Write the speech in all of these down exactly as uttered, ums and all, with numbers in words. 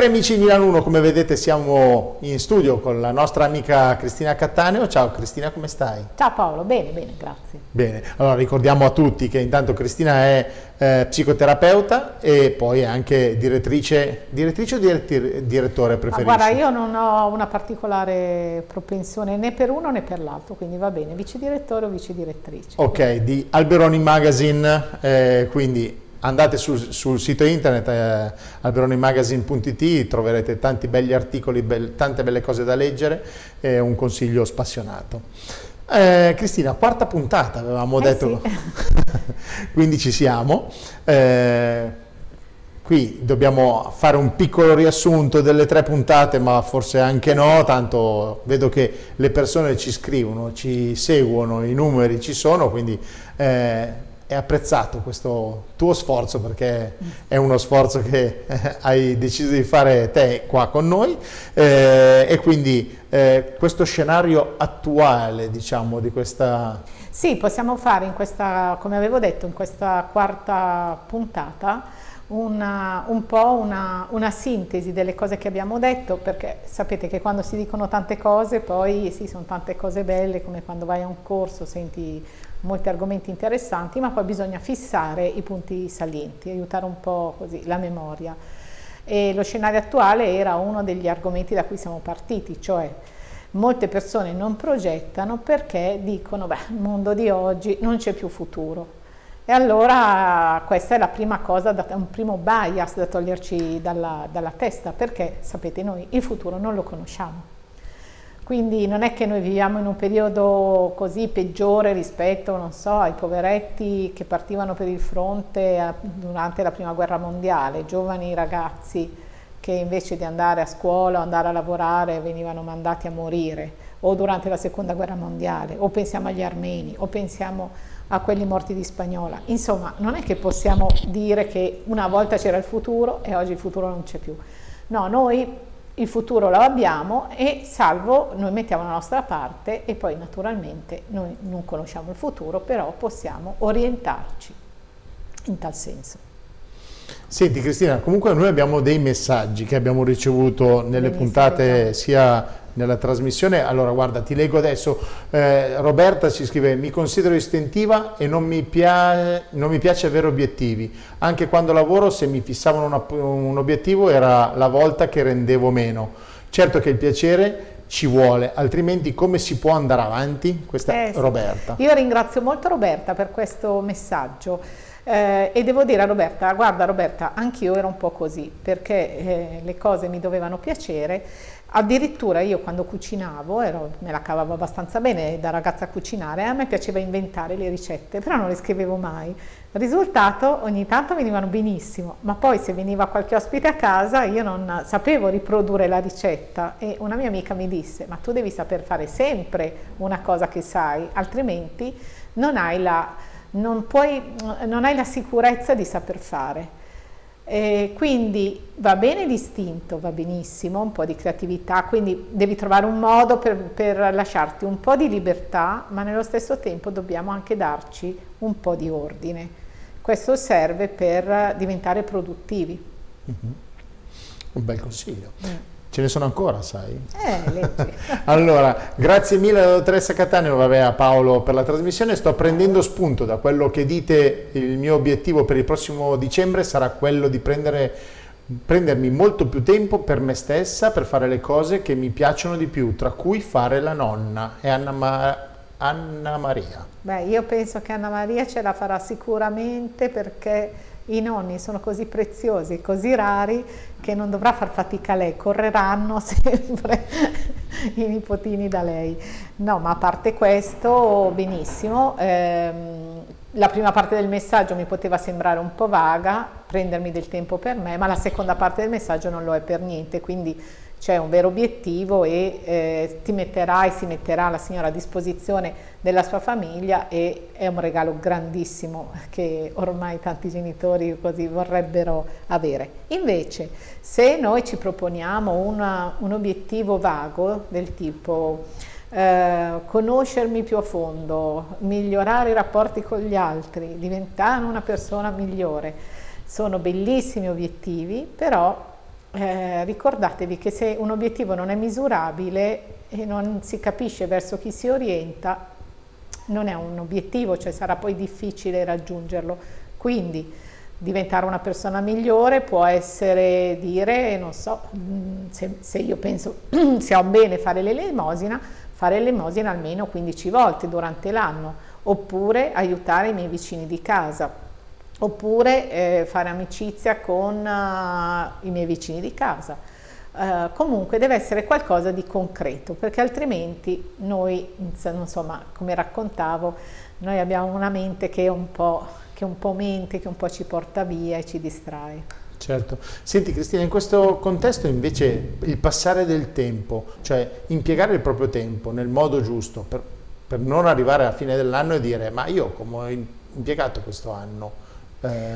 Cari amici di milanouno, come vedete siamo in studio con la nostra amica Cristina Cattaneo. Ciao Cristina, come stai? Ciao Paolo, bene, bene, grazie. Bene, allora ricordiamo a tutti che intanto Cristina è eh, psicoterapeuta e poi è anche direttrice, direttrice o direttir, direttore preferisci? Ma guarda, io non ho una particolare propensione né per uno né per l'altro, quindi va bene, vice direttore o vice direttrice. Ok, di Alberoni Magazine, eh, quindi... Andate sul, sul sito internet eh, alberoni magazine punto it, troverete tanti belli articoli, be- tante belle cose da leggere e eh, un consiglio spassionato. Eh, Cristina, quarta puntata avevamo eh detto, sì. Quindi ci siamo. Eh, qui dobbiamo fare un piccolo riassunto delle tre puntate, ma forse anche no, tanto vedo che le persone ci scrivono, ci seguono, i numeri ci sono, quindi... Eh, è apprezzato questo tuo sforzo, perché è uno sforzo che hai deciso di fare te qua con noi eh, e quindi eh, questo scenario attuale, diciamo, di questa... Sì, possiamo fare in questa, come avevo detto, in questa quarta puntata una, un po' una, una sintesi delle cose che abbiamo detto, perché sapete che quando si dicono tante cose poi sì, sono tante cose belle, come quando vai a un corso, senti molti argomenti interessanti, ma poi bisogna fissare i punti salienti, aiutare un po' così la memoria. E lo scenario attuale era uno degli argomenti da cui siamo partiti, cioè molte persone non progettano perché dicono beh, il mondo di oggi non c'è più futuro. E allora questa è la prima cosa, da, un primo bias da toglierci dalla, dalla testa, perché sapete, noi il futuro non lo conosciamo. Quindi non è che noi viviamo in un periodo così peggiore rispetto, non so, ai poveretti che partivano per il fronte a, durante la prima guerra mondiale, giovani ragazzi che invece di andare a scuola o andare a lavorare venivano mandati a morire, o durante la seconda guerra mondiale, o pensiamo agli armeni, o pensiamo a quelli morti di Spagnola. Insomma, non è che possiamo dire che una volta c'era il futuro e oggi il futuro non c'è più. No, noi... il futuro lo abbiamo e salvo noi mettiamo la nostra parte e poi naturalmente noi non conosciamo il futuro, però possiamo orientarci in tal senso. Senti Cristina, comunque noi abbiamo dei messaggi che abbiamo ricevuto nelle Benissimo. puntate, sia nella trasmissione. Allora guarda, ti leggo adesso. eh, Roberta ci scrive: mi considero istintiva e non mi, pia non mi piace avere obiettivi, anche quando lavoro se mi fissavano una, un obiettivo era la volta che rendevo meno. Certo che il piacere ci vuole, altrimenti come si può andare avanti? Questa eh, è Roberta. Io ringrazio molto Roberta per questo messaggio. Eh, e devo dire a Roberta, guarda Roberta, anch'io ero un po' così, perché eh, le cose mi dovevano piacere, addirittura io quando cucinavo, ero, me la cavavo abbastanza bene da ragazza a cucinare, a me piaceva inventare le ricette, però non le scrivevo mai. Risultato, ogni tanto venivano benissimo, ma poi se veniva qualche ospite a casa io non sapevo riprodurre la ricetta e una mia amica mi disse: ma tu devi saper fare sempre una cosa che sai, altrimenti non hai la... Non, puoi, non hai la sicurezza di saper fare. Eh, quindi va bene l'istinto, va benissimo, un po' di creatività, quindi devi trovare un modo per, per lasciarti un po' di libertà, ma nello stesso tempo dobbiamo anche darci un po' di ordine. Questo serve per diventare produttivi. Mm-hmm. Un bel consiglio. Mm. Ce ne sono ancora, sai? Eh, leggi. Allora, grazie mille a dottoressa Cattaneo, vabbè, a Paolo per la trasmissione. Sto prendendo spunto da quello che dite. Il mio obiettivo per il prossimo dicembre sarà quello di prendere, prendermi molto più tempo per me stessa, per fare le cose che mi piacciono di più, tra cui fare la nonna e Anna, Ma Anna Maria. Beh, io penso che Anna Maria ce la farà sicuramente, perché... i nonni sono così preziosi, così rari, che non dovrà far fatica lei, correranno sempre i nipotini da lei. No, ma a parte questo, benissimo. Ehm, la prima parte del messaggio mi poteva sembrare un po' vaga, prendermi del tempo per me, ma la seconda parte del messaggio non lo è per niente, quindi c'è un vero obiettivo e eh, ti metterà e si metterà la signora a disposizione della sua famiglia, e è un regalo grandissimo che ormai tanti genitori così vorrebbero avere. Invece, se noi ci proponiamo una, un obiettivo vago del tipo eh, conoscermi più a fondo, migliorare i rapporti con gli altri, diventare una persona migliore, sono bellissimi obiettivi, però eh, ricordatevi che se un obiettivo non è misurabile e non si capisce verso chi si orienta, non è un obiettivo, cioè sarà poi difficile raggiungerlo. Quindi diventare una persona migliore può essere dire, non so, se, se io penso sia un bene fare l'elemosina, fare l'elemosina almeno quindici volte durante l'anno, oppure aiutare i miei vicini di casa, oppure eh, fare amicizia con uh, i miei vicini di casa. Uh, comunque deve essere qualcosa di concreto, perché altrimenti noi, insomma, come raccontavo, noi abbiamo una mente che è un po', che un po' mente, che un po' ci porta via e ci distrae. Certo. Senti Cristina, in questo contesto invece il passare del tempo, cioè impiegare il proprio tempo nel modo giusto per, per non arrivare alla fine dell'anno e dire ma io come ho impiegato questo anno? Eh,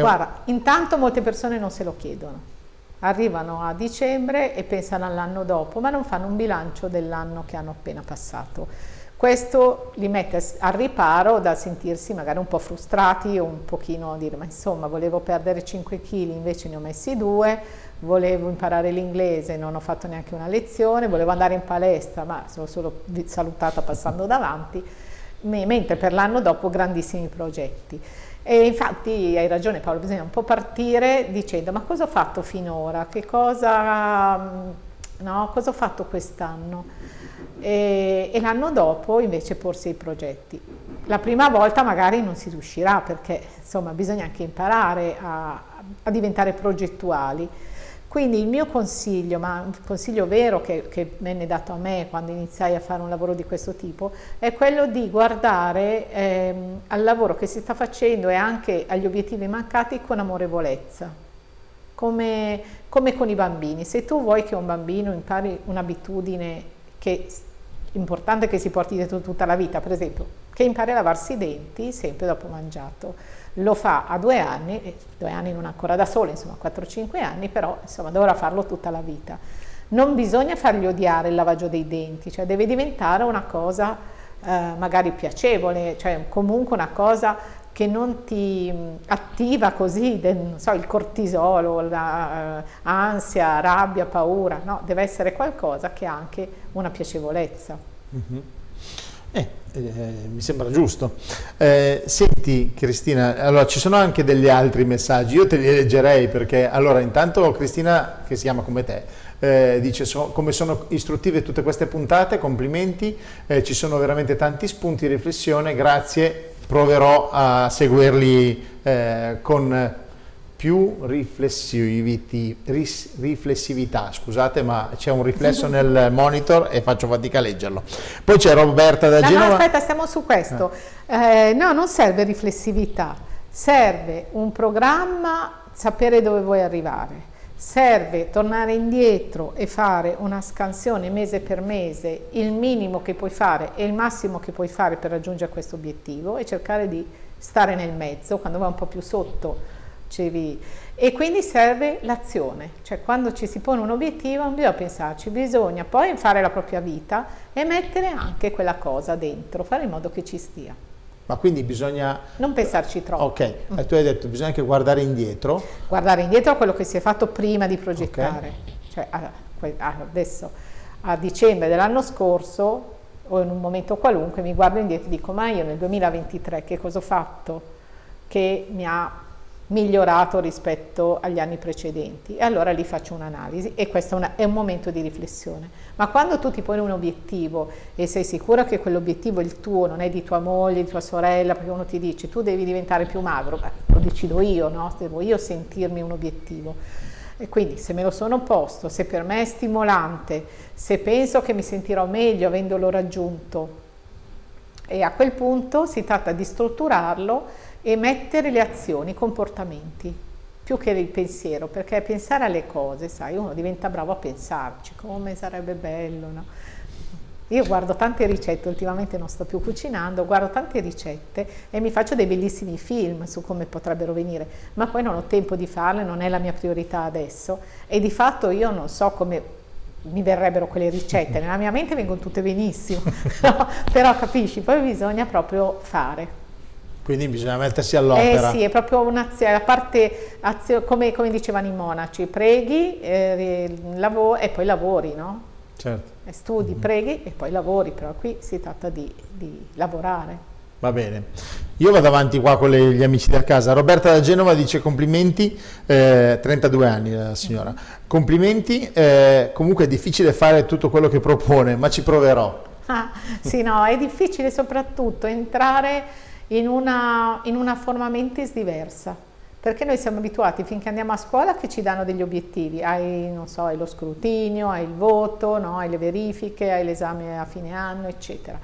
guarda, un... intanto molte persone non se lo chiedono. Arrivano a dicembre e pensano all'anno dopo, ma non fanno un bilancio dell'anno che hanno appena passato. Questo li mette al riparo da sentirsi magari un po' frustrati o un pochino a dire ma insomma volevo perdere cinque chili invece ne ho messi due, volevo imparare l'inglese non ho fatto neanche una lezione, volevo andare in palestra ma sono solo salutata passando davanti, mentre per l'anno dopo grandissimi progetti. E infatti hai ragione Paolo, bisogna un po' partire dicendo ma cosa ho fatto finora, che cosa, no, cosa ho fatto quest'anno? E, e l'anno dopo invece porsi i progetti. La prima volta magari non si riuscirà perché insomma bisogna anche imparare a, a diventare progettuali. Quindi il mio consiglio, ma un consiglio vero che, che venne dato a me quando iniziai a fare un lavoro di questo tipo, è quello di guardare ehm, al lavoro che si sta facendo e anche agli obiettivi mancati con amorevolezza. Come, come con i bambini, se tu vuoi che un bambino impari un'abitudine che è importante che si porti dietro tutta la vita, per esempio, che impari a lavarsi i denti sempre dopo mangiato. Lo fa a due anni, due anni non ancora da solo, insomma quattro cinque anni, però insomma dovrà farlo tutta la vita. Non bisogna fargli odiare il lavaggio dei denti, cioè deve diventare una cosa eh, magari piacevole, cioè comunque una cosa che non ti attiva così, del, non so, il cortisolo, l'ansia, la, rabbia, paura, no? Deve essere qualcosa che ha anche una piacevolezza. Mm-hmm. eh, eh, mi sembra giusto. Eh, senti Cristina, allora ci sono anche degli altri messaggi, io te li leggerei perché allora intanto Cristina, che si chiama come te, Eh, dice so, come sono istruttive tutte queste puntate, complimenti, eh, ci sono veramente tanti spunti di riflessione, grazie, proverò a seguirli eh, con più ris, riflessività, scusate ma c'è un riflesso nel monitor e faccio fatica a leggerlo. Poi c'è Roberta da no, Genova. No, aspetta, stiamo su questo, eh. Eh, no, non serve riflessività, serve un programma, sapere dove vuoi arrivare. Serve tornare indietro e fare una scansione mese per mese, il minimo che puoi fare e il massimo che puoi fare per raggiungere questo obiettivo e cercare di stare nel mezzo, quando va un po' più sotto ci... e quindi serve l'azione, cioè quando ci si pone un obiettivo non bisogna pensarci, bisogna poi fare la propria vita e mettere anche quella cosa dentro, fare in modo che ci stia. Ma quindi bisogna... Non pensarci troppo. Ok, mm. Tu hai detto bisogna anche guardare indietro. Guardare indietro a quello che si è fatto prima di progettare. Okay. Cioè, adesso, a dicembre dell'anno scorso, o in un momento qualunque, mi guardo indietro e dico, ma io nel duemilaventitré che cosa ho fatto che mi ha migliorato rispetto agli anni precedenti? E allora lì faccio un'analisi e questo è, una, è un momento di riflessione. Ma quando tu ti poni un obiettivo e sei sicura che quell'obiettivo è il tuo, non è di tua moglie, di tua sorella, perché uno ti dice tu devi diventare più magro, beh, lo decido io, no? Devo io sentirmi un obiettivo. E quindi se me lo sono posto, se per me è stimolante, se penso che mi sentirò meglio avendolo raggiunto, e a quel punto si tratta di strutturarlo e mettere le azioni, i comportamenti, più che il pensiero, perché pensare alle cose, sai, uno diventa bravo a pensarci, come sarebbe bello, no? Io guardo tante ricette, ultimamente non sto più cucinando, guardo tante ricette e mi faccio dei bellissimi film su come potrebbero venire, ma poi non ho tempo di farle, non è la mia priorità adesso e di fatto io non so come mi verrebbero quelle ricette, nella mia mente vengono tutte benissimo, no? Però capisci, poi bisogna proprio fare. Quindi bisogna mettersi all'opera. Eh sì, è proprio un'azione, la parte, azio, come, come dicevano i monaci, preghi eh, lavoro, e poi lavori, no? Certo. E studi, mm-hmm. preghi e poi lavori, però qui si tratta di, di lavorare. Va bene, io vado avanti qua con le, gli amici da casa. Roberta da Genova dice complimenti, eh, trentadue anni la signora, complimenti, eh, comunque è difficile fare tutto quello che propone, ma ci proverò. Ah, sì, no, è difficile soprattutto entrare in una, in una forma mentis diversa, perché noi siamo abituati finché andiamo a scuola che ci danno degli obiettivi, hai, non so, hai lo scrutinio, hai il voto, no? Hai le verifiche, hai l'esame a fine anno, eccetera.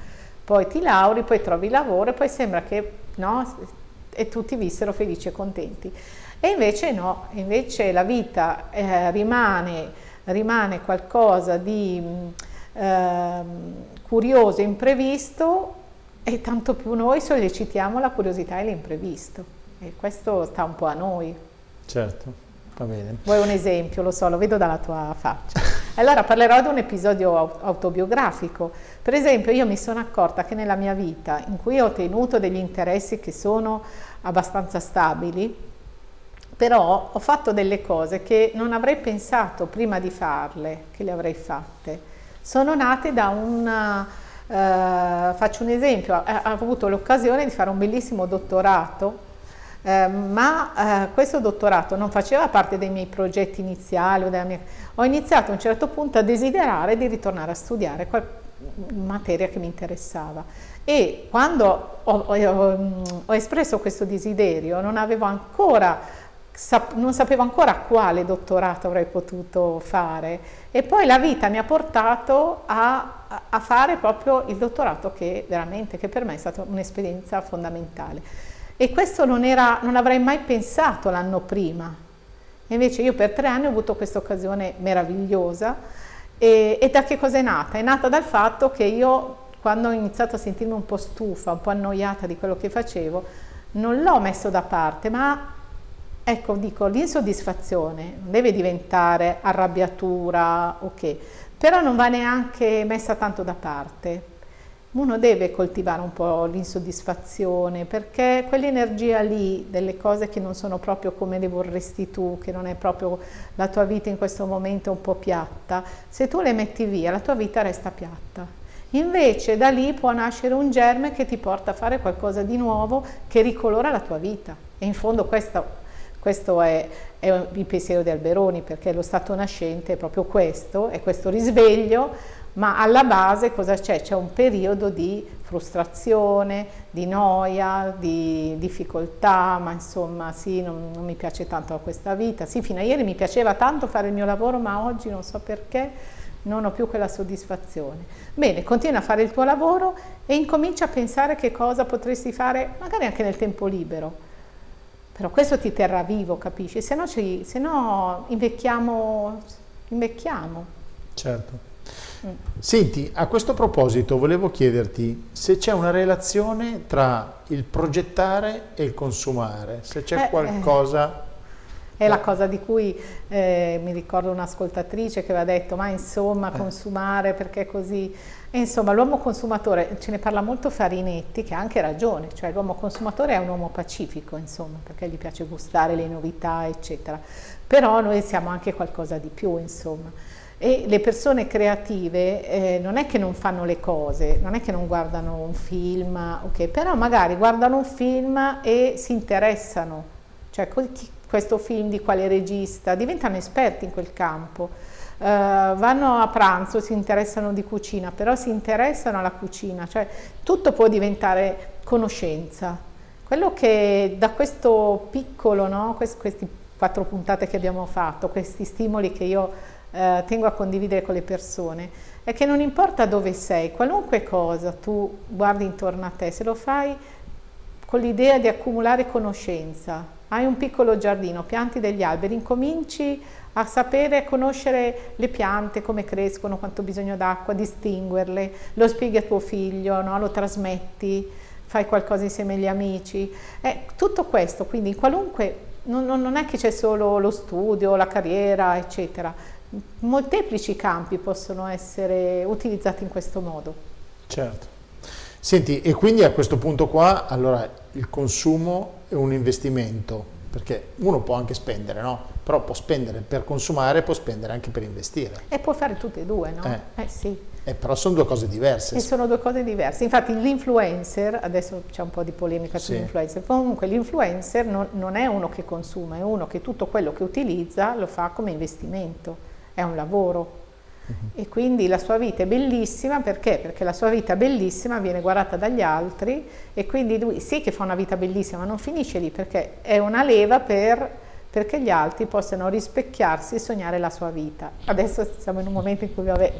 Poi ti lauri, poi trovi lavoro e poi sembra che no, e tutti vissero felici e contenti. E invece no, invece la vita eh, rimane, rimane qualcosa di eh, curioso, imprevisto, e tanto più noi sollecitiamo la curiosità e l'imprevisto. E questo sta un po' a noi. Certo. Va bene. Vuoi un esempio? Lo so, lo vedo dalla tua faccia. Allora parlerò di un episodio autobiografico. Per esempio, io mi sono accorta che nella mia vita, in cui ho tenuto degli interessi che sono abbastanza stabili, però ho fatto delle cose che non avrei pensato prima di farle, che le avrei fatte. Sono nate da un... Eh, faccio un esempio, ho avuto l'occasione di fare un bellissimo dottorato. Eh, ma eh, questo dottorato non faceva parte dei miei progetti iniziali, o della mia... ho iniziato a un certo punto a desiderare di ritornare a studiare qual... materia che mi interessava, e quando ho, ho, ho espresso questo desiderio non avevo ancora, sap... non sapevo ancora quale dottorato avrei potuto fare, e poi la vita mi ha portato a, a fare proprio il dottorato che veramente, che per me è stata un'esperienza fondamentale. E questo non, era, non avrei mai pensato l'anno prima. Invece io per tre anni ho avuto questa occasione meravigliosa, e, e da che cosa è nata? È nata dal fatto che io, quando ho iniziato a sentirmi un po' stufa, un po' annoiata di quello che facevo, non l'ho messo da parte, ma ecco, dico, l'insoddisfazione non deve diventare arrabbiatura, ok, però non va neanche messa tanto da parte. Uno deve coltivare un po' l'insoddisfazione, perché quell'energia lì, delle cose che non sono proprio come le vorresti tu, che non è proprio la tua vita in questo momento un po' piatta, se tu le metti via la tua vita resta piatta. Invece da lì può nascere un germe che ti porta a fare qualcosa di nuovo, che ricolora la tua vita. E in fondo questo, questo è, è il pensiero di Alberoni, perché lo stato nascente è proprio questo, è questo risveglio. Ma alla base cosa c'è? C'è un periodo di frustrazione, di noia, di difficoltà, ma insomma sì, non, non mi piace tanto questa vita. Sì, fino a ieri mi piaceva tanto fare il mio lavoro, ma oggi non so perché non ho più quella soddisfazione. Bene, continua a fare il tuo lavoro e incomincia a pensare che cosa potresti fare, magari anche nel tempo libero. Però questo ti terrà vivo, capisci? Se no, ci, se no invecchiamo, invecchiamo. Certo. Senti, a questo proposito volevo chiederti se c'è una relazione tra il progettare e il consumare, se c'è eh, qualcosa... È la cosa di cui eh, mi ricordo un'ascoltatrice che aveva detto, ma insomma consumare perché è così... E insomma l'uomo consumatore, ce ne parla molto Farinetti, che ha anche ragione, cioè l'uomo consumatore è un uomo pacifico, insomma, perché gli piace gustare le novità, eccetera. Però noi siamo anche qualcosa di più, insomma. E le persone creative eh, non è che non fanno le cose, non è che non guardano un film, ok, però magari guardano un film e si interessano, cioè questo film di quale regista, diventano esperti in quel campo, eh, vanno a pranzo, si interessano di cucina, però si interessano alla cucina, cioè tutto può diventare conoscenza. Quello che da questo piccolo, no, questi, questi quattro puntate che abbiamo fatto, questi stimoli che io Uh, tengo a condividere con le persone, è che non importa dove sei, qualunque cosa tu guardi intorno a te, se lo fai con l'idea di accumulare conoscenza, hai un piccolo giardino, pianti degli alberi, incominci a sapere, a conoscere le piante, come crescono, quanto bisogno d'acqua, distinguerle, lo spieghi a tuo figlio, no? Lo trasmetti, fai qualcosa insieme agli amici, eh, tutto questo, quindi qualunque, non, non è che c'è solo lo studio, la carriera, eccetera. Molteplici campi possono essere utilizzati in questo modo. Certo. Senti, e quindi a questo punto qua, allora, il consumo è un investimento, perché uno può anche spendere, no? Però può spendere per consumare, può spendere anche per investire. E può fare tutte e due, no? Eh, eh sì. Eh, però sono due cose diverse. E sono due cose diverse. Infatti l'influencer, adesso c'è un po' di polemica sull'influencer, sì. Comunque l'influencer non, non è uno che consuma, è uno che tutto quello che utilizza lo fa come investimento, è un lavoro. E quindi la sua vita è bellissima, perché? Perché la sua vita bellissima viene guardata dagli altri, e quindi lui sì che fa una vita bellissima, ma non finisce lì, perché è una leva per, perché gli altri possano rispecchiarsi e sognare la sua vita. Adesso siamo in un momento in cui vabbè,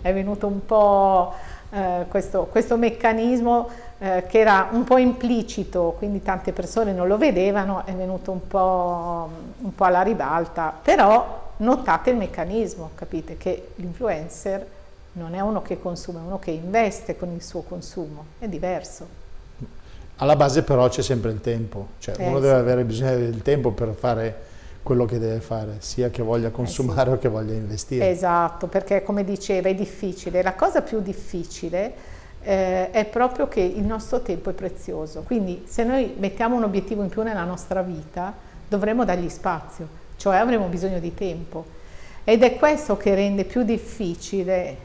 è venuto un po' eh, questo, questo meccanismo eh, che era un po' implicito, quindi tante persone non lo vedevano, è venuto un po', un po' alla ribalta, però notate il meccanismo, capite? Che l'influencer non è uno che consuma, è uno che investe con il suo consumo, è diverso. Alla base però c'è sempre il tempo, cioè eh, uno sì. deve avere bisogno del tempo per fare quello che deve fare, sia che voglia consumare eh, sì. o che voglia investire. Esatto, perché come diceva è difficile, la cosa più difficile eh, è proprio che il nostro tempo è prezioso, quindi se noi mettiamo un obiettivo in più nella nostra vita dovremo dargli spazio. Cioè avremo bisogno di tempo, ed è questo che rende più difficile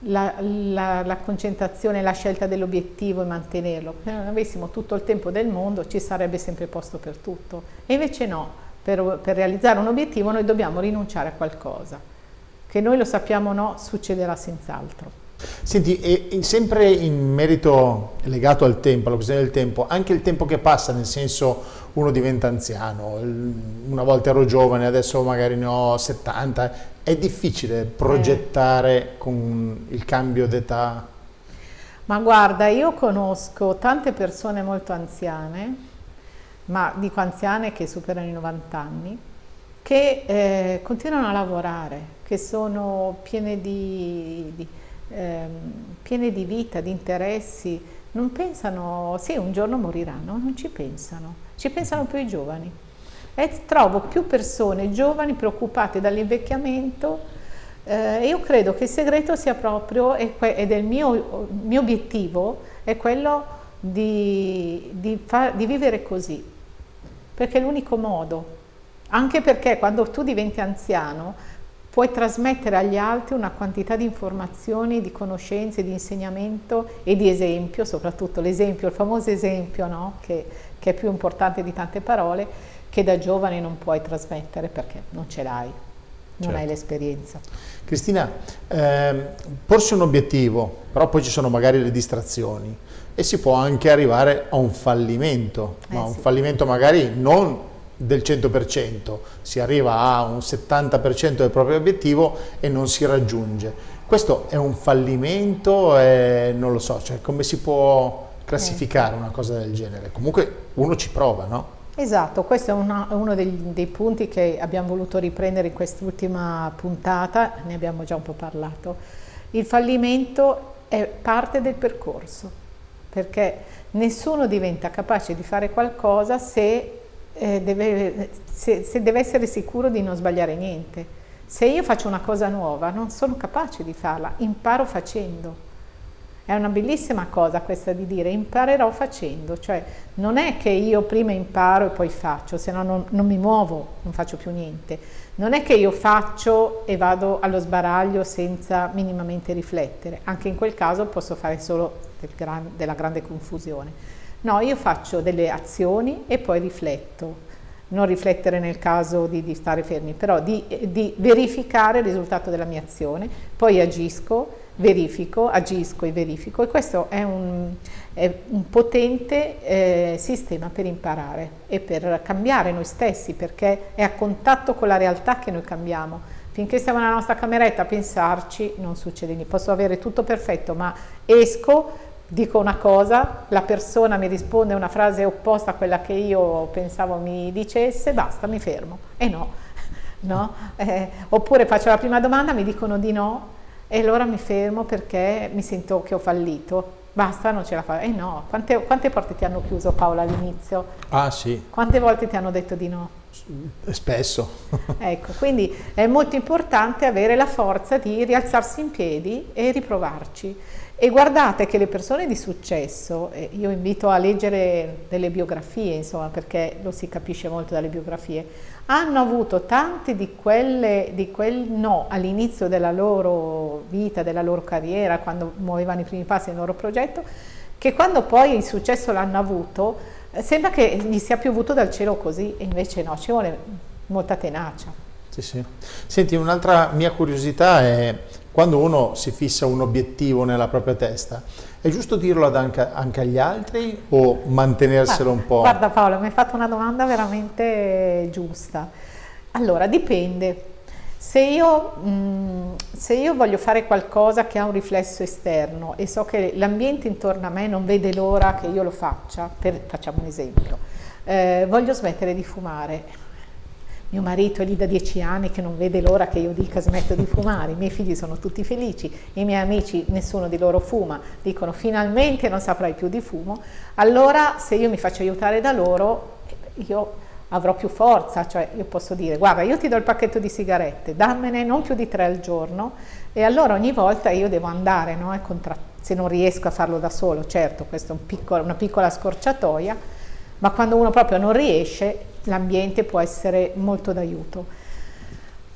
la, la, la concentrazione, la scelta dell'obiettivo e mantenerlo. Se non avessimo tutto il tempo del mondo ci sarebbe sempre posto per tutto, e invece no, per, per realizzare un obiettivo noi dobbiamo rinunciare a qualcosa, che noi lo sappiamo o no succederà senz'altro. Senti, e sempre in merito legato al tempo, alla questione del tempo, anche il tempo che passa, nel senso uno diventa anziano, una volta ero giovane, adesso magari ne ho settanta, è difficile progettare eh. con il cambio d'età? Ma guarda, io conosco tante persone molto anziane, ma dico anziane che superano i novanta anni, che eh, continuano a lavorare, che sono piene di... di Ehm, piene di vita, di interessi, non pensano, sì un giorno moriranno, non ci pensano, ci pensano più i giovani, e trovo più persone giovani preoccupate dall'invecchiamento eh, io credo che il segreto sia proprio, ed è il mio, mio obiettivo, è quello di, di, far, di vivere così, perché è l'unico modo, anche perché quando tu diventi anziano puoi trasmettere agli altri una quantità di informazioni, di conoscenze, di insegnamento e di esempio, soprattutto l'esempio, il famoso esempio, no? che, che è più importante di tante parole, che da giovane non puoi trasmettere perché non ce l'hai, non certo. hai l'esperienza. Cristina, ehm, porsi un obiettivo, però poi ci sono magari le distrazioni e si può anche arrivare a un fallimento, eh, ma sì. un fallimento magari non del cento per cento, si arriva a un settanta per cento del proprio obiettivo e non si raggiunge. Questo è un fallimento? E non lo so, cioè come si può classificare una cosa del genere? Comunque uno ci prova, no? Esatto, questo è una, uno dei, dei punti che abbiamo voluto riprendere in quest'ultima puntata, ne abbiamo già un po' parlato. Il fallimento è parte del percorso, perché nessuno diventa capace di fare qualcosa se Eh, deve, se, se deve essere sicuro di non sbagliare niente. Se io faccio una cosa nuova non sono capace di farla, imparo facendo. È una bellissima cosa questa di dire imparerò facendo, cioè non è che io prima imparo e poi faccio, se no non, non mi muovo, non faccio più niente. Non è che io faccio e vado allo sbaraglio senza minimamente riflettere, anche in quel caso posso fare solo del gran, della grande confusione. No, io faccio delle azioni e poi rifletto. Non riflettere nel caso di, di stare fermi, però di, di verificare il risultato della mia azione, poi agisco, verifico, agisco e verifico. E questo è un, è un potente eh, sistema per imparare e per cambiare noi stessi, perché è a contatto con la realtà che noi cambiamo. Finché siamo nella nostra cameretta a pensarci non succede niente. Posso avere tutto perfetto, ma esco, dico una cosa, la persona mi risponde una frase opposta a quella che io pensavo mi dicesse, basta, mi fermo. E no, no? Eh, oppure faccio la prima domanda, mi dicono di no, e allora mi fermo perché mi sento che ho fallito. Basta, non ce la faccio. E no, quante, quante porte ti hanno chiuso, Paola, all'inizio? Ah, sì. Quante volte ti hanno detto di no? spesso. Ecco, quindi è molto importante avere la forza di rialzarsi in piedi e riprovarci. E guardate che le persone di successo, io invito a leggere delle biografie, insomma, perché lo si capisce molto dalle biografie, hanno avuto tanti di quelle, di quel no all'inizio della loro vita, della loro carriera, quando muovevano i primi passi del loro progetto, che quando poi il successo l'hanno avuto, sembra che gli sia piovuto dal cielo così, e invece no, ci vuole molta tenacia. Sì, sì. Senti, un'altra mia curiosità è, quando uno si fissa un obiettivo nella propria testa, è giusto dirlo ad anche, anche agli altri o mantenerselo guarda, un po'? Guarda Paolo, mi hai fatto una domanda veramente giusta. Allora, dipende. Se io, mh, se io voglio fare qualcosa che ha un riflesso esterno e so che l'ambiente intorno a me non vede l'ora che io lo faccia, per, facciamo un esempio, eh, voglio smettere di fumare. Mio marito è lì da dieci anni che non vede l'ora che io dica smetto di fumare, i miei figli sono tutti felici, i miei amici, nessuno di loro fuma, dicono finalmente non saprai più di fumo, allora se io mi faccio aiutare da loro io avrò più forza, cioè io posso dire guarda io ti do il pacchetto di sigarette, dammene non più di tre al giorno, e allora ogni volta io devo andare, no? Se non riesco a farlo da solo, certo questa è un piccolo, una piccola scorciatoia, ma quando uno proprio non riesce l'ambiente può essere molto d'aiuto.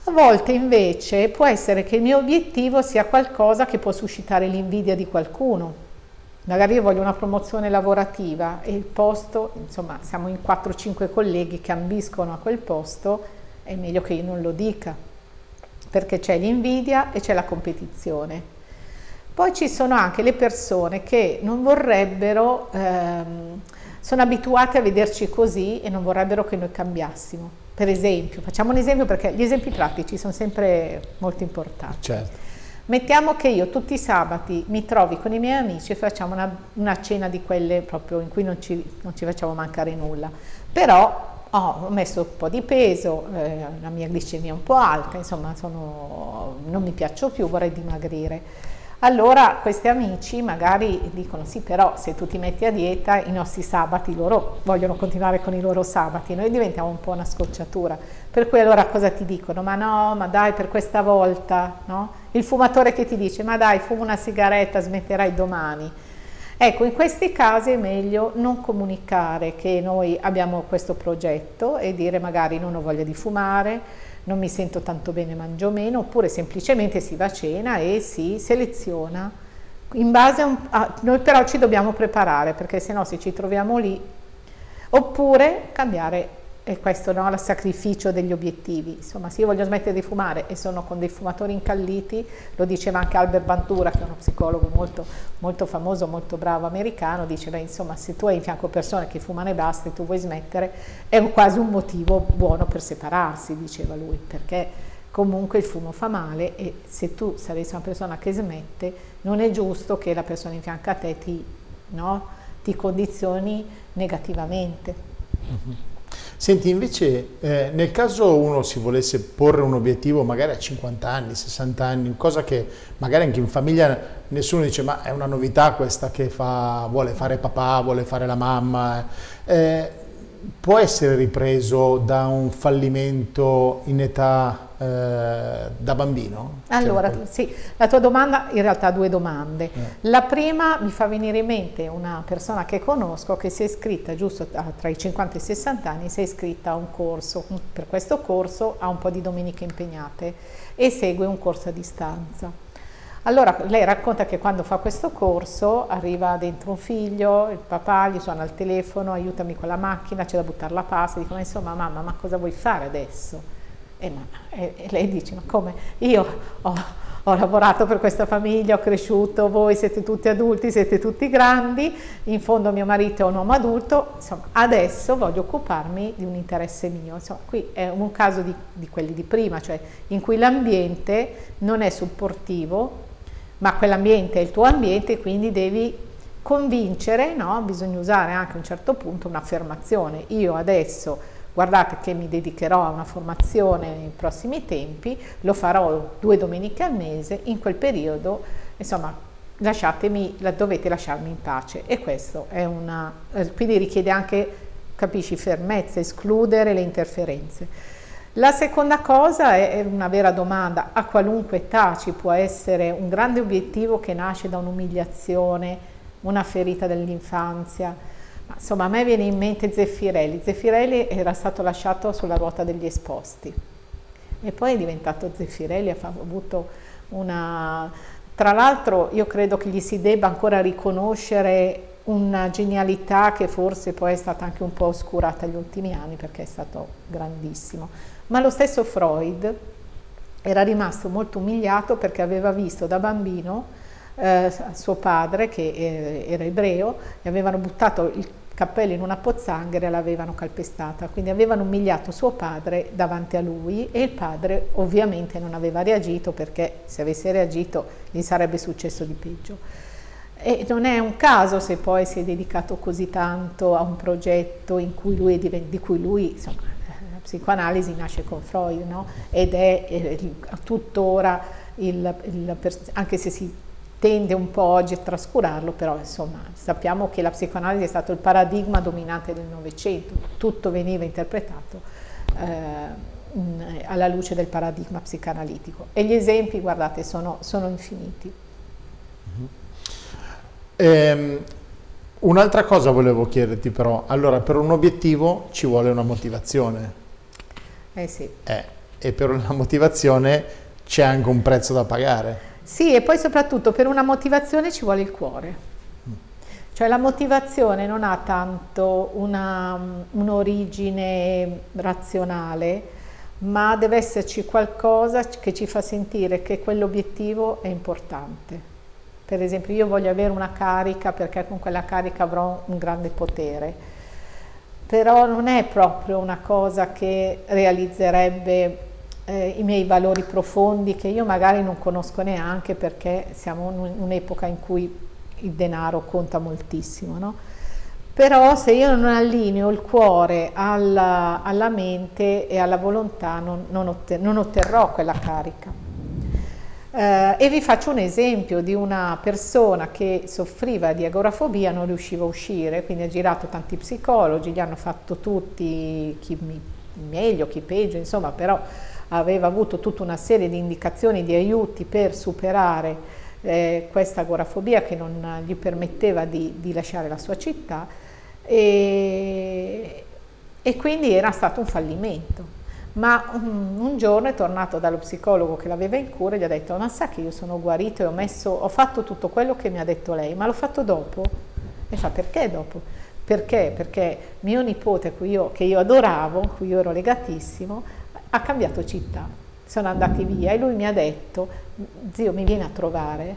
A volte invece può essere che il mio obiettivo sia qualcosa che può suscitare l'invidia di qualcuno. Magari io voglio una promozione lavorativa e il posto, insomma siamo in quattro o cinque colleghi che ambiscono a quel posto, è meglio che io non lo dica, perché c'è l'invidia e c'è la competizione. Poi ci sono anche le persone che non vorrebbero... Ehm, sono abituate a vederci così e non vorrebbero che noi cambiassimo. Per esempio, facciamo un esempio perché gli esempi pratici sono sempre molto importanti. Certo. Mettiamo che io tutti i sabati mi trovi con i miei amici e facciamo una, una cena di quelle proprio in cui non ci, non ci facciamo mancare nulla. Però oh, ho messo un po' di peso, eh, la mia glicemia è un po' alta, insomma sono, non mi piaccio più, vorrei dimagrire. Allora questi amici magari dicono sì, però se tu ti metti a dieta i nostri sabati, loro vogliono continuare con i loro sabati, noi diventiamo un po' una scocciatura, per cui allora cosa ti dicono? Ma no, ma dai per questa volta, no? Il fumatore che ti dice ma dai fuma una sigaretta, smetterai domani. Ecco, in questi casi è meglio non comunicare che noi abbiamo questo progetto e dire magari non ho voglia di fumare, non mi sento tanto bene, mangio meno, oppure semplicemente si va a cena e si seleziona. In base a un, a, noi però ci dobbiamo preparare, perché se no se ci troviamo lì, oppure cambiare, e questo no, il sacrificio degli obiettivi. Insomma, se io voglio smettere di fumare e sono con dei fumatori incalliti, lo diceva anche Albert Bandura, che è uno psicologo molto, molto famoso, molto bravo americano, diceva insomma se tu hai in fianco persone che fumano e basta e tu vuoi smettere, è quasi un motivo buono per separarsi, diceva lui, perché comunque il fumo fa male e se tu saresti una persona che smette, non è giusto che la persona in fianco a te ti, no, ti condizioni negativamente. Mm-hmm. Senti, invece, eh, nel caso uno si volesse porre un obiettivo magari a cinquanta anni, sessanta anni, cosa che magari anche in famiglia nessuno dice ma è una novità questa che fa, vuole fare papà, vuole fare la mamma, eh, può essere ripreso da un fallimento in età eh, da bambino? Allora, cioè, sì, la tua domanda in realtà ha due domande. Eh. La prima mi fa venire in mente una persona che conosco che si è iscritta giusto tra i cinquanta e i sessanta anni, si è iscritta a un corso, per questo corso ha un po' di domeniche impegnate e segue un corso a distanza. Allora lei racconta che quando fa questo corso arriva dentro un figlio, il papà gli suona il telefono, aiutami con la macchina, c'è da buttare la pasta, dicono insomma mamma ma cosa vuoi fare adesso? E, ma, e, e lei dice ma come? Io ho, ho lavorato per questa famiglia, ho cresciuto, voi siete tutti adulti, siete tutti grandi, in fondo mio marito è un uomo adulto, insomma adesso voglio occuparmi di un interesse mio. Insomma, qui è un caso di, di quelli di prima, cioè in cui l'ambiente non è supportivo, ma quell'ambiente è il tuo ambiente, quindi devi convincere, no? Bisogna usare anche a un certo punto un'affermazione. Io adesso, guardate che mi dedicherò a una formazione nei prossimi tempi, lo farò due domeniche al mese, in quel periodo, insomma, lasciatemi, dovete lasciarmi in pace. E questo è una, quindi richiede anche capisci, fermezza, escludere le interferenze. La seconda cosa è una vera domanda: a qualunque età ci può essere un grande obiettivo che nasce da un'umiliazione, una ferita dell'infanzia. Insomma, a me viene in mente Zeffirelli. Zeffirelli era stato lasciato sulla ruota degli esposti e poi è diventato Zeffirelli, ha avuto una... Tra l'altro io credo che gli si debba ancora riconoscere una genialità che forse poi è stata anche un po' oscurata negli ultimi anni, perché è stato grandissimo. Ma lo stesso Freud era rimasto molto umiliato perché aveva visto da bambino eh, suo padre, che era ebreo, e avevano buttato il cappello in una pozzanghera e l'avevano calpestata, quindi avevano umiliato suo padre davanti a lui, e il padre ovviamente non aveva reagito, perché se avesse reagito gli sarebbe successo di peggio. E non è un caso se poi si è dedicato così tanto a un progetto in cui lui è di cui lui, insomma, la psicoanalisi nasce con Freud, no? Ed è, è tuttora, il, il, anche se si tende un po' oggi a trascurarlo, però insomma sappiamo che la psicoanalisi è stato il paradigma dominante del Novecento, tutto veniva interpretato eh, alla luce del paradigma psicanalitico, e gli esempi, guardate, sono, sono infiniti. Mm-hmm. ehm, un'altra cosa volevo chiederti però, allora, per un obiettivo ci vuole una motivazione, eh sì. eh, e per una motivazione c'è anche un prezzo da pagare. Sì, e poi soprattutto per una motivazione ci vuole il cuore, cioè la motivazione non ha tanto un'origine razionale, ma deve esserci qualcosa che ci fa sentire che quell'obiettivo è importante. Per esempio, io voglio avere una carica perché con quella carica avrò un grande potere, però non è proprio una cosa che realizzerebbe Eh, i miei valori profondi, che io magari non conosco neanche, perché siamo in un'epoca in cui il denaro conta moltissimo, no? Però se io non allineo il cuore alla, alla mente e alla volontà, non, non, otter- non otterrò quella carica. Eh, e vi faccio un esempio di una persona che soffriva di agorafobia, non riusciva a uscire, quindi ha girato tanti psicologi, gli hanno fatto tutti, chi meglio, chi peggio, insomma, però aveva avuto tutta una serie di indicazioni, di aiuti per superare eh, questa agorafobia che non gli permetteva di, di lasciare la sua città, e, e quindi era stato un fallimento. Ma un, un giorno è tornato dallo psicologo che l'aveva in cura e gli ha detto: ma sa che io sono guarito e ho, messo, ho fatto tutto quello che mi ha detto lei, ma l'ho fatto dopo? E fa: perché dopo? Perché? Perché mio nipote, cui io, che io adoravo, a cui io ero legatissimo, ha cambiato città, sono andati via e lui mi ha detto: zio, mi vieni a trovare?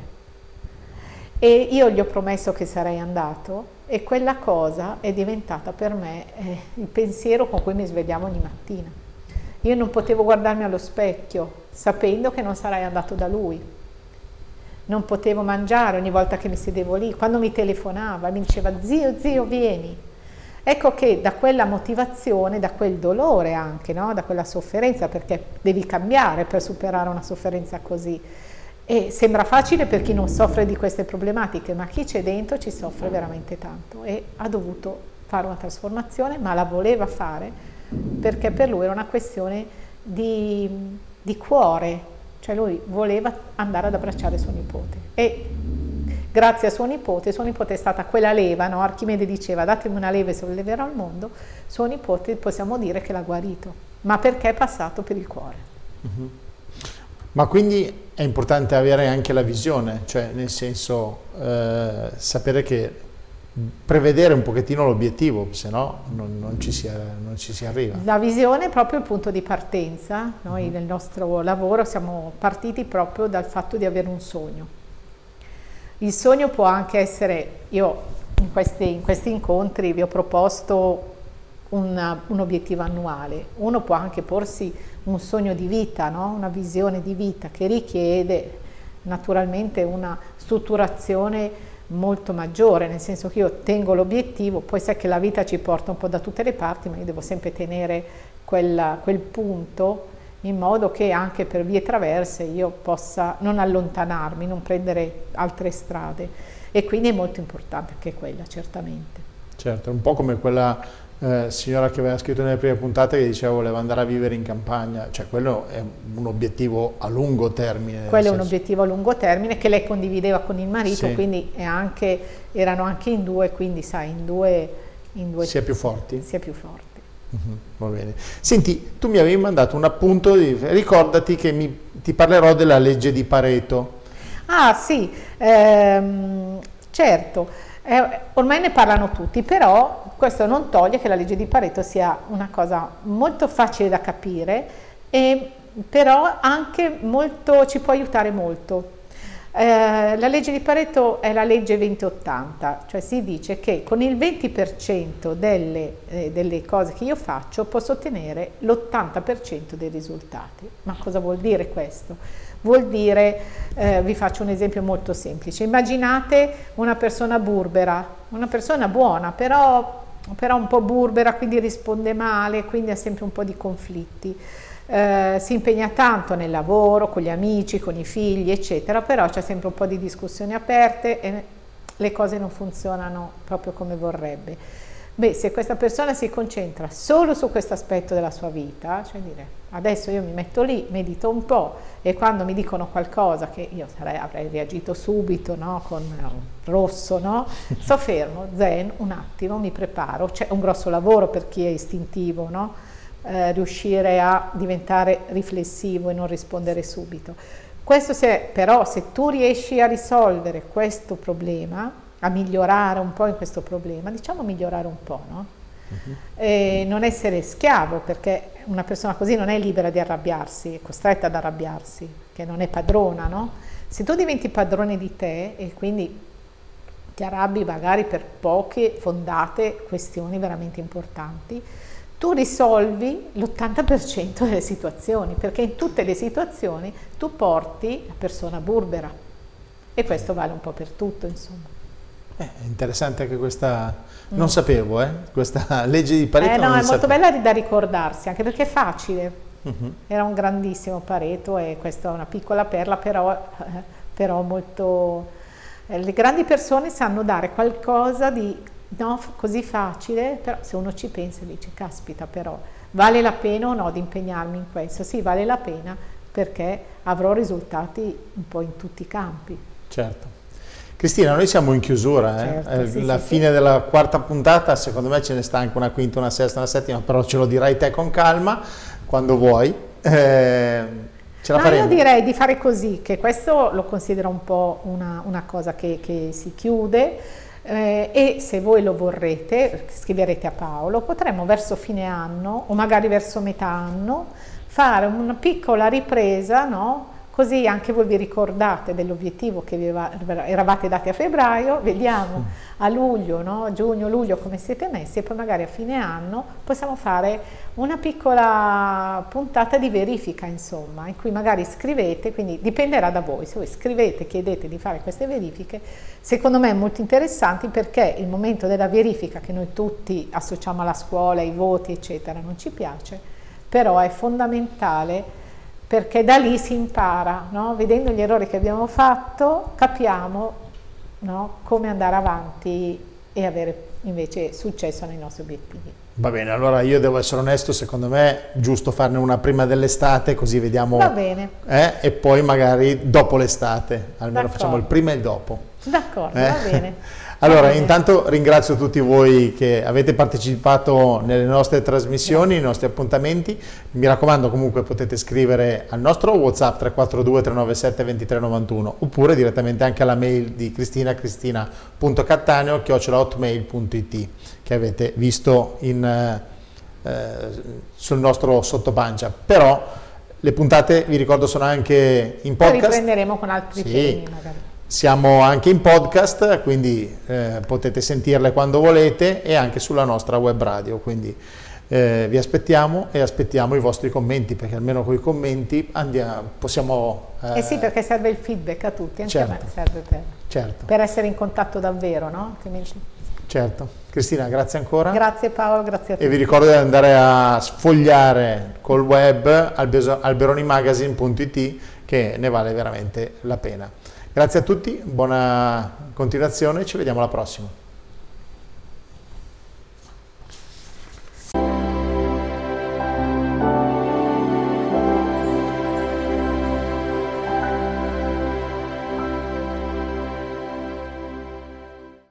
E io gli ho promesso che sarei andato, e quella cosa è diventata per me eh, il pensiero con cui mi svegliamo ogni mattina. Io non potevo guardarmi allo specchio sapendo che non sarei andato da lui, non potevo mangiare ogni volta che mi sedevo lì, quando mi telefonava mi diceva: zio, zio, vieni. Ecco che da quella motivazione, da quel dolore anche, no? Da quella sofferenza, perché devi cambiare per superare una sofferenza così. E sembra facile per chi non soffre di queste problematiche, ma chi c'è dentro ci soffre veramente tanto, e ha dovuto fare una trasformazione, ma la voleva fare perché per lui era una questione di, di cuore, cioè lui voleva andare ad abbracciare suo nipote. E grazie a suo nipote, suo nipote è stata quella leva, no? Archimede diceva: datemi una leva e solleverò il mondo. Suo nipote possiamo dire che l'ha guarito, ma perché è passato per il cuore. Uh-huh. Ma quindi è importante avere anche la visione, cioè nel senso eh, sapere che prevedere un pochettino l'obiettivo, se no non, non, ci si, non ci si arriva. La visione è proprio il punto di partenza. Noi uh-huh. nel nostro lavoro siamo partiti proprio dal fatto di avere un sogno. Il sogno può anche essere, io in questi, in questi incontri vi ho proposto una, un obiettivo annuale. Uno può anche porsi un sogno di vita, no? Una visione di vita che richiede naturalmente una strutturazione molto maggiore, nel senso che io tengo l'obiettivo, poi sai che la vita ci porta un po' da tutte le parti, ma io devo sempre tenere quella, quel punto, in modo che anche per vie traverse io possa non allontanarmi, non prendere altre strade, e quindi è molto importante anche quella, certamente. Certo, un po' come quella eh, signora che aveva scritto nelle prime puntate che diceva voleva andare a vivere in campagna, cioè quello è un obiettivo a lungo termine. Quello è un obiettivo a lungo termine che lei condivideva con il marito, sì. Quindi è anche, erano anche in due, quindi sai, in due... In due si è più forti? Si è più forti. Uh-huh, va bene. Senti, tu mi avevi mandato un appunto, di, ricordati che mi, ti parlerò della legge di Pareto. Ah sì, ehm, certo. Eh, ormai ne parlano tutti, però questo non toglie che la legge di Pareto sia una cosa molto facile da capire, e però anche molto, ci può aiutare molto. Eh, la legge di Pareto è la legge venti ottanta, cioè si dice che con il venti per cento delle, eh, delle cose che io faccio posso ottenere l'ottanta per cento dei risultati. Ma cosa vuol dire questo? Vuol dire, eh, vi faccio un esempio molto semplice, immaginate una persona burbera, una persona buona, però, però un po' burbera, quindi risponde male, quindi ha sempre un po' di conflitti, eh, si impegna tanto nel lavoro, con gli amici, con i figli, eccetera, però c'è sempre un po' di discussioni aperte e le cose non funzionano proprio come vorrebbe. Beh, se questa persona si concentra solo su questo aspetto della sua vita, cioè dire adesso io mi metto lì, medito un po' e quando mi dicono qualcosa che io sarei, avrei reagito subito, no? Con eh, rosso, no? Sto fermo, zen, un attimo, mi preparo, c'è un grosso lavoro per chi è istintivo, no? eh, riuscire a diventare riflessivo e non rispondere subito. Questo se, però se tu riesci a risolvere questo problema, a migliorare un po' in questo problema, diciamo migliorare un po', no? Uh-huh. E non essere schiavo, perché una persona così non è libera di arrabbiarsi, è costretta ad arrabbiarsi, che non è padrona, no? Se tu diventi padrone di te e quindi ti arrabbi magari per poche fondate questioni veramente importanti, tu risolvi l'ottanta per cento delle situazioni, perché in tutte le situazioni tu porti la persona burbera, e questo vale un po' per tutto, insomma. È eh, interessante anche questa, non mm. sapevo, eh, questa legge di Pareto. Eh no, non è molto sapevo. Bella da ricordarsi, anche perché è facile. Mm-hmm. Era un grandissimo Pareto e questa è una piccola perla, però, eh, però molto... Eh, le grandi persone sanno dare qualcosa di no, così facile, però se uno ci pensa dice, caspita però, vale la pena o no di impegnarmi in questo? Sì, vale la pena perché avrò risultati un po' in tutti i campi. Certo. Cristina, noi siamo in chiusura, eh? Certo, sì, la sì, fine sì. della quarta puntata, secondo me ce ne sta anche una quinta, una sesta, una settima, però ce lo dirai te con calma, quando vuoi, eh, ce la no, faremo. Io direi di fare così, che questo lo considero un po' una, una cosa che, che si chiude, eh, e se voi lo vorrete, scriverete a Paolo, potremmo verso fine anno, o magari verso metà anno, fare una piccola ripresa, no? Così anche voi vi ricordate dell'obiettivo che vi eravate dati a febbraio, vediamo a luglio, no? Giugno, luglio come siete messi e poi magari a fine anno possiamo fare una piccola puntata di verifica, insomma, in cui magari scrivete, quindi dipenderà da voi, se voi scrivete, chiedete di fare queste verifiche, secondo me molto interessanti perché il momento della verifica che noi tutti associamo alla scuola, ai voti, eccetera, non ci piace, però è fondamentale perché da lì si impara, no? Vedendo gli errori che abbiamo fatto capiamo, no? Come andare avanti e avere invece successo nei nostri obiettivi. Va bene, allora io devo essere onesto, secondo me è giusto farne una prima dell'estate così vediamo. Va bene. Eh, e poi magari dopo l'estate, almeno facciamo il prima e il dopo. D'accordo, eh? Va bene. Allora, intanto ringrazio tutti voi che avete partecipato nelle nostre trasmissioni, i nostri appuntamenti. Mi raccomando, comunque potete scrivere al nostro WhatsApp tre quattro due tre nove sette due tre nove uno oppure direttamente anche alla mail di Cristina, cristina punto cattaneo chiocciola hotmail punto it che avete visto in, eh, sul nostro sottopancia. Però le puntate, vi ricordo, sono anche in podcast. Poi riprenderemo con altri sì. temi magari. Siamo anche in podcast, quindi eh, potete sentirle quando volete e anche sulla nostra web radio, quindi eh, vi aspettiamo e aspettiamo i vostri commenti, perché almeno con i commenti andiamo, possiamo... Eh, eh sì, perché serve il feedback a tutti, anche certo, a me serve per, certo. per essere in contatto davvero, no? Certo. Cristina, grazie ancora. Grazie Paolo, grazie a tutti. E vi ricordo di andare a sfogliare col web alberoni magazine punto it che ne vale veramente la pena. Grazie a tutti, buona continuazione, ci vediamo alla prossima.